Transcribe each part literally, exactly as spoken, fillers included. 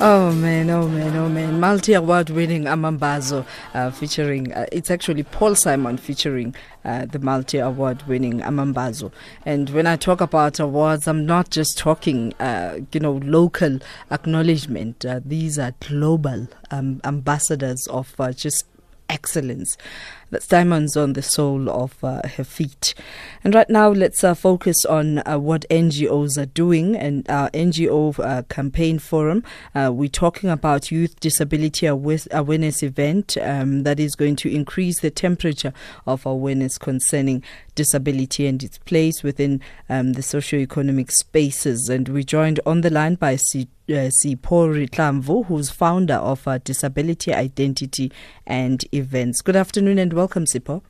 Oh man, oh man, oh man. Multi-award winning Amambazo uh, featuring, uh, it's actually Paul Simon featuring uh, the multi-award winning Amambazo. And when I talk about awards, I'm not just talking, uh, you know, local acknowledgement. Uh, these are global um, ambassadors of uh, just excellence. That's diamonds on the sole of uh, her feet. And right now, let's uh, focus on uh, what N G Os are doing. And our N G O uh, campaign forum, uh, we're talking about Youth Disability Awareness Event um, that is going to increase the temperature of awareness concerning disability and its place within um, the socio-economic spaces. And we're joined on the line by Sipho Rihlamvu, who's founder of uh, Disability, Identity and Events. Good afternoon and welcome, Sipho.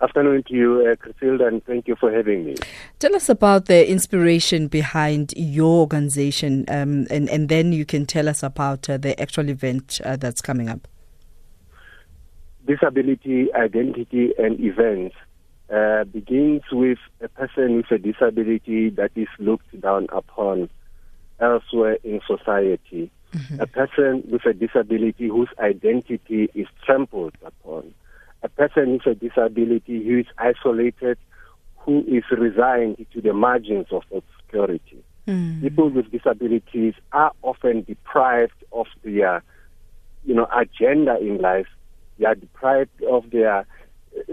Afternoon to you, uh, Chrisilda, and thank you for having me. Tell us about the inspiration behind your organization, um, and, and then you can tell us about uh, the actual event uh, that's coming up. Disability, Identity and Events uh, begins with a person with a disability that is looked down upon elsewhere in society. Mm-hmm. A person with a disability whose identity is trampled upon. A person with a disability who is isolated, who is resigned to the margins of obscurity. Mm. People with disabilities are often deprived of their, you know, agenda in life. They are deprived of their uh,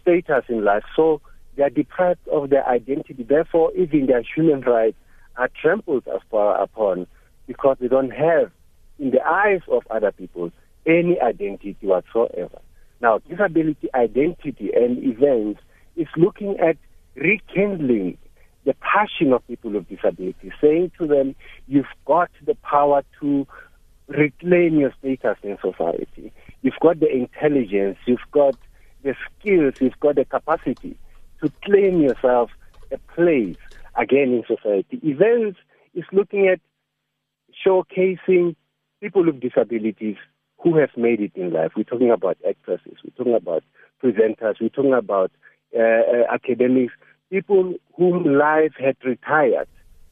status in life. So they are deprived of their identity. Therefore, even their human rights are trampled upon because they don't have, in the eyes of other people, any identity whatsoever. Now, disability, identity, and events is looking at rekindling the passion of people with disability, saying to them, you've got the power to reclaim your status in society. You've got the intelligence, you've got the skills, you've got the capacity to claim yourself a place again in society. Events is looking at showcasing people with disabilities who have made it in life. We're talking about actresses, we're talking about presenters, we're talking about uh, academics, people whom life had retired,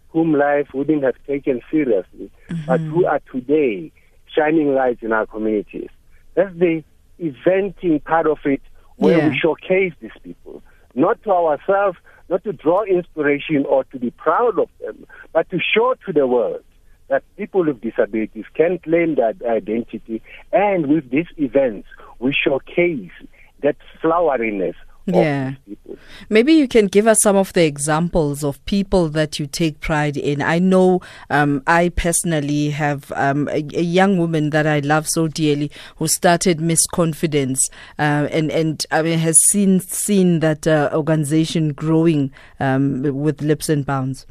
whom life wouldn't have taken seriously, mm-hmm. but who are today shining lights in our communities. That's the eventing part of it, where yeah. we showcase these people, not to ourselves, not to draw inspiration or to be proud of them, but to show to the world that people with disabilities can claim that identity. And with these events, we showcase that floweriness yeah. of these people. Maybe you can give us some of the examples of people that you take pride in. I know um, I personally have um, a, a young woman that I love so dearly who started Miss Confidence uh, and, and I mean, has seen, seen that uh, organization growing um, with leaps and bounds.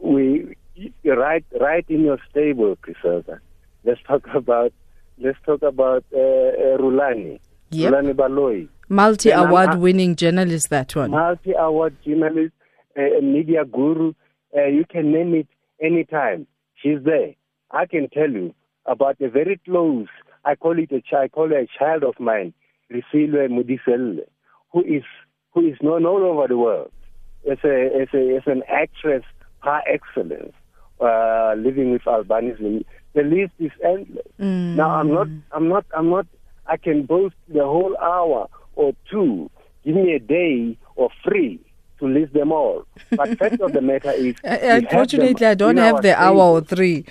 We... You're right, right in your stable, Chriselda. Let's talk about let's talk about uh, uh, Rulani, yep. Rulani Baloy, multi-award-winning journalist. That one, multi-award journalist, uh, media guru. Uh, you can name it anytime. She's there. I can tell you about a very close. I call it a child. I call her a child of mine, Rasilwe Mudiselle, who is who is known all over the world as a as a as an actress par excellence. Uh, living with albinism, the list is endless. Mm. Now, I'm not, I'm not, I'm not. I can boast the whole hour or two. Give me a day or three to list them all. But fact of the matter is, unfortunately, I don't have the hour or three.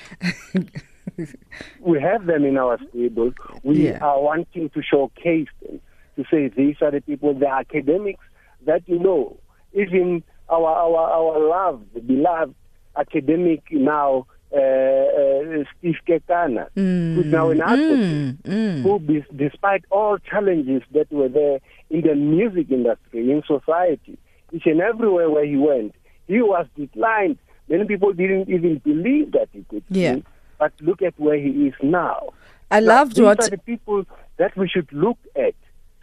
We have them in our stable. We yeah. are wanting to showcase them, to say these are the people, the academics that you know, even our our our loved, beloved. Academic now, uh, uh, Steve Kekana, mm. who's now an advocate, mm. Mm. who, be, despite all challenges that were there in the music industry, in society, each and everywhere where he went, he was declined. Many people didn't even believe that he could yeah. sing, but look at where he is now. I now, loved these what... are the people that we should look at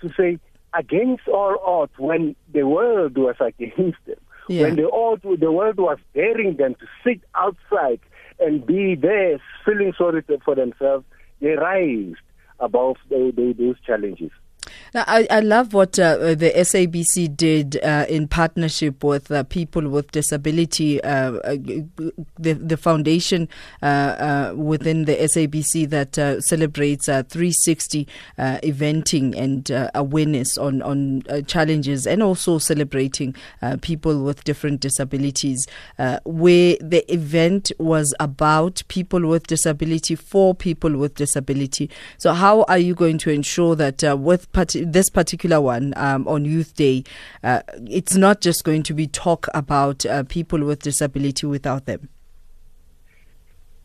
to say, against all odds, when the world was against them, Yeah. when the, old, the world was daring them to sit outside and be there feeling sorry for themselves, they rise above the, the, those challenges. Now, I, I love what uh, the S A B C did uh, in partnership with uh, people with disability, uh, the, the foundation uh, uh, within the S A B C that uh, celebrates uh, three sixty uh, eventing and uh, awareness on, on uh, challenges, and also celebrating uh, people with different disabilities, uh, where the event was about people with disability for people with disability. So how are you going to ensure that uh, with part- this particular one um, on Youth Day, uh, it's not just going to be talk about uh, people with disability without them?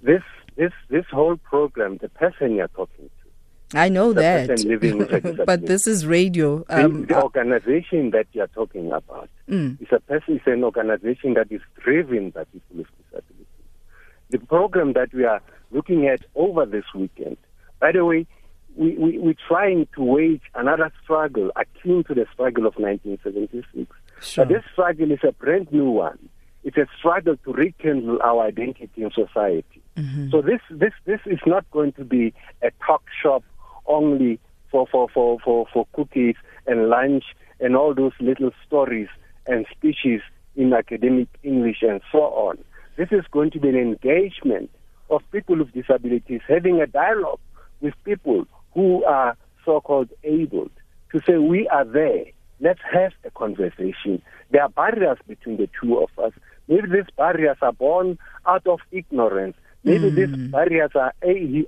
This this this whole program, the person you're talking to, I know that, person living with a disability. But this is radio. Um, the, the organization that you're talking about mm. is a person, is an organization that is driven by people with disability. The program that we are looking at over this weekend, by the way, we, we, we're trying to wage another struggle akin to the struggle of nineteen seventy-six. Sure. But this struggle is a brand new one. It's a struggle to rekindle our identity in society. Mm-hmm. So this, this, this is not going to be a talk shop only for, for, for, for, for cookies and lunch and all those little stories and speeches in academic English and so on. This is going to be an engagement of people with disabilities, having a dialogue with people who are so-called abled, to say we are there. Let's have a conversation. There are barriers between the two of us. Maybe these barriers are born out of ignorance. Maybe mm. these barriers are,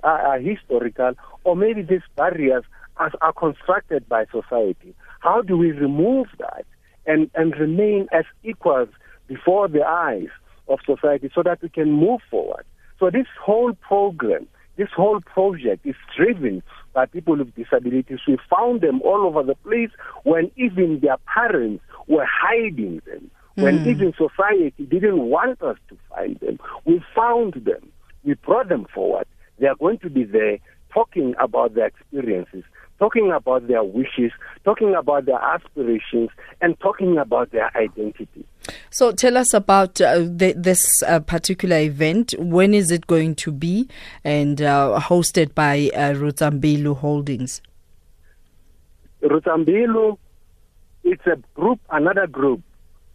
are historical, or maybe these barriers are, are constructed by society. How do we remove that and, and remain as equals before the eyes of society so that we can move forward? So this whole program, this whole project is driven by people with disabilities. We found them all over the place when even their parents were hiding them, when mm. even society didn't want us to find them. We found them. We brought them forward. They are going to be there talking about their experiences, talking about their wishes, talking about their aspirations, and talking about their identity. So tell us about uh, the, this uh, particular event. When is it going to be, and uh, hosted by uh, Rutambilu Holdings? Rutambilu, it's a group, another group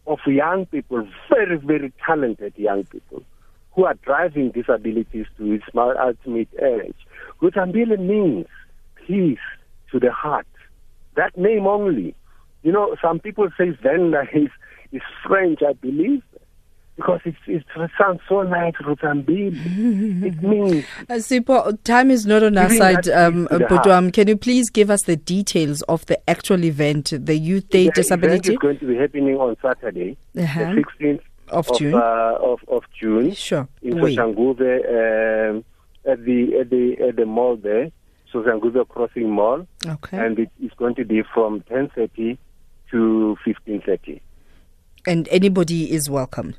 of young people, very, very talented young people, who are driving disabilities to its ultimate edge. Rutambilu means peace to the heart. That name only. You know, some people say Venda is, is French, I believe, because it's, it's, it sounds so nice, Rutambilu. It means... Uh, Sipho, time is not on our side, um, but um, can you please give us the details of the actual event, the Youth Day the Disability? The event is going to be happening on Saturday, uh-huh. the sixteenth of, of, June. Uh, of, of June, sure. in Soshanguve, um, at, the, at, the, at the mall there. Gugu Crossing Mall, okay. And it is going to be from ten thirty to fifteen thirty. And anybody is welcome?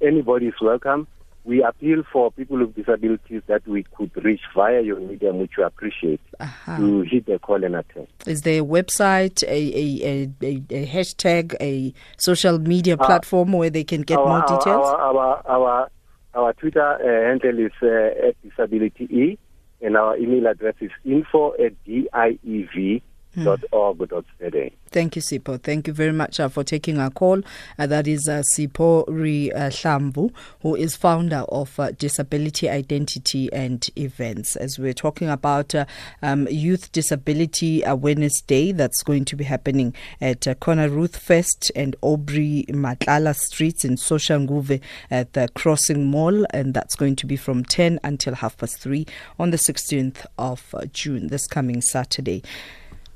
Anybody is welcome. We appeal for people with disabilities that we could reach via your medium, which we appreciate, uh-huh. to hit the call and attend. Is there a website, a, a, a, a hashtag, a social media platform uh, where they can get our, more our, details? Our, our, our, our Twitter uh, handle is uh, at disability dot e. And our email address is info at diev dot org dot z a. Thank you, Sipho. Thank you very much uh, for taking our call. Uh, that is uh, Sipho Rihlamvu, who is founder of uh, Disability, Identity and Events. As we're talking about uh, um, Youth Disability Awareness Day, that's going to be happening at uh, Corner Ruth First and Aubrey Matala Streets in Soshanguve at the Crossing Mall. And that's going to be from ten until half past three on the sixteenth of June, this coming Saturday.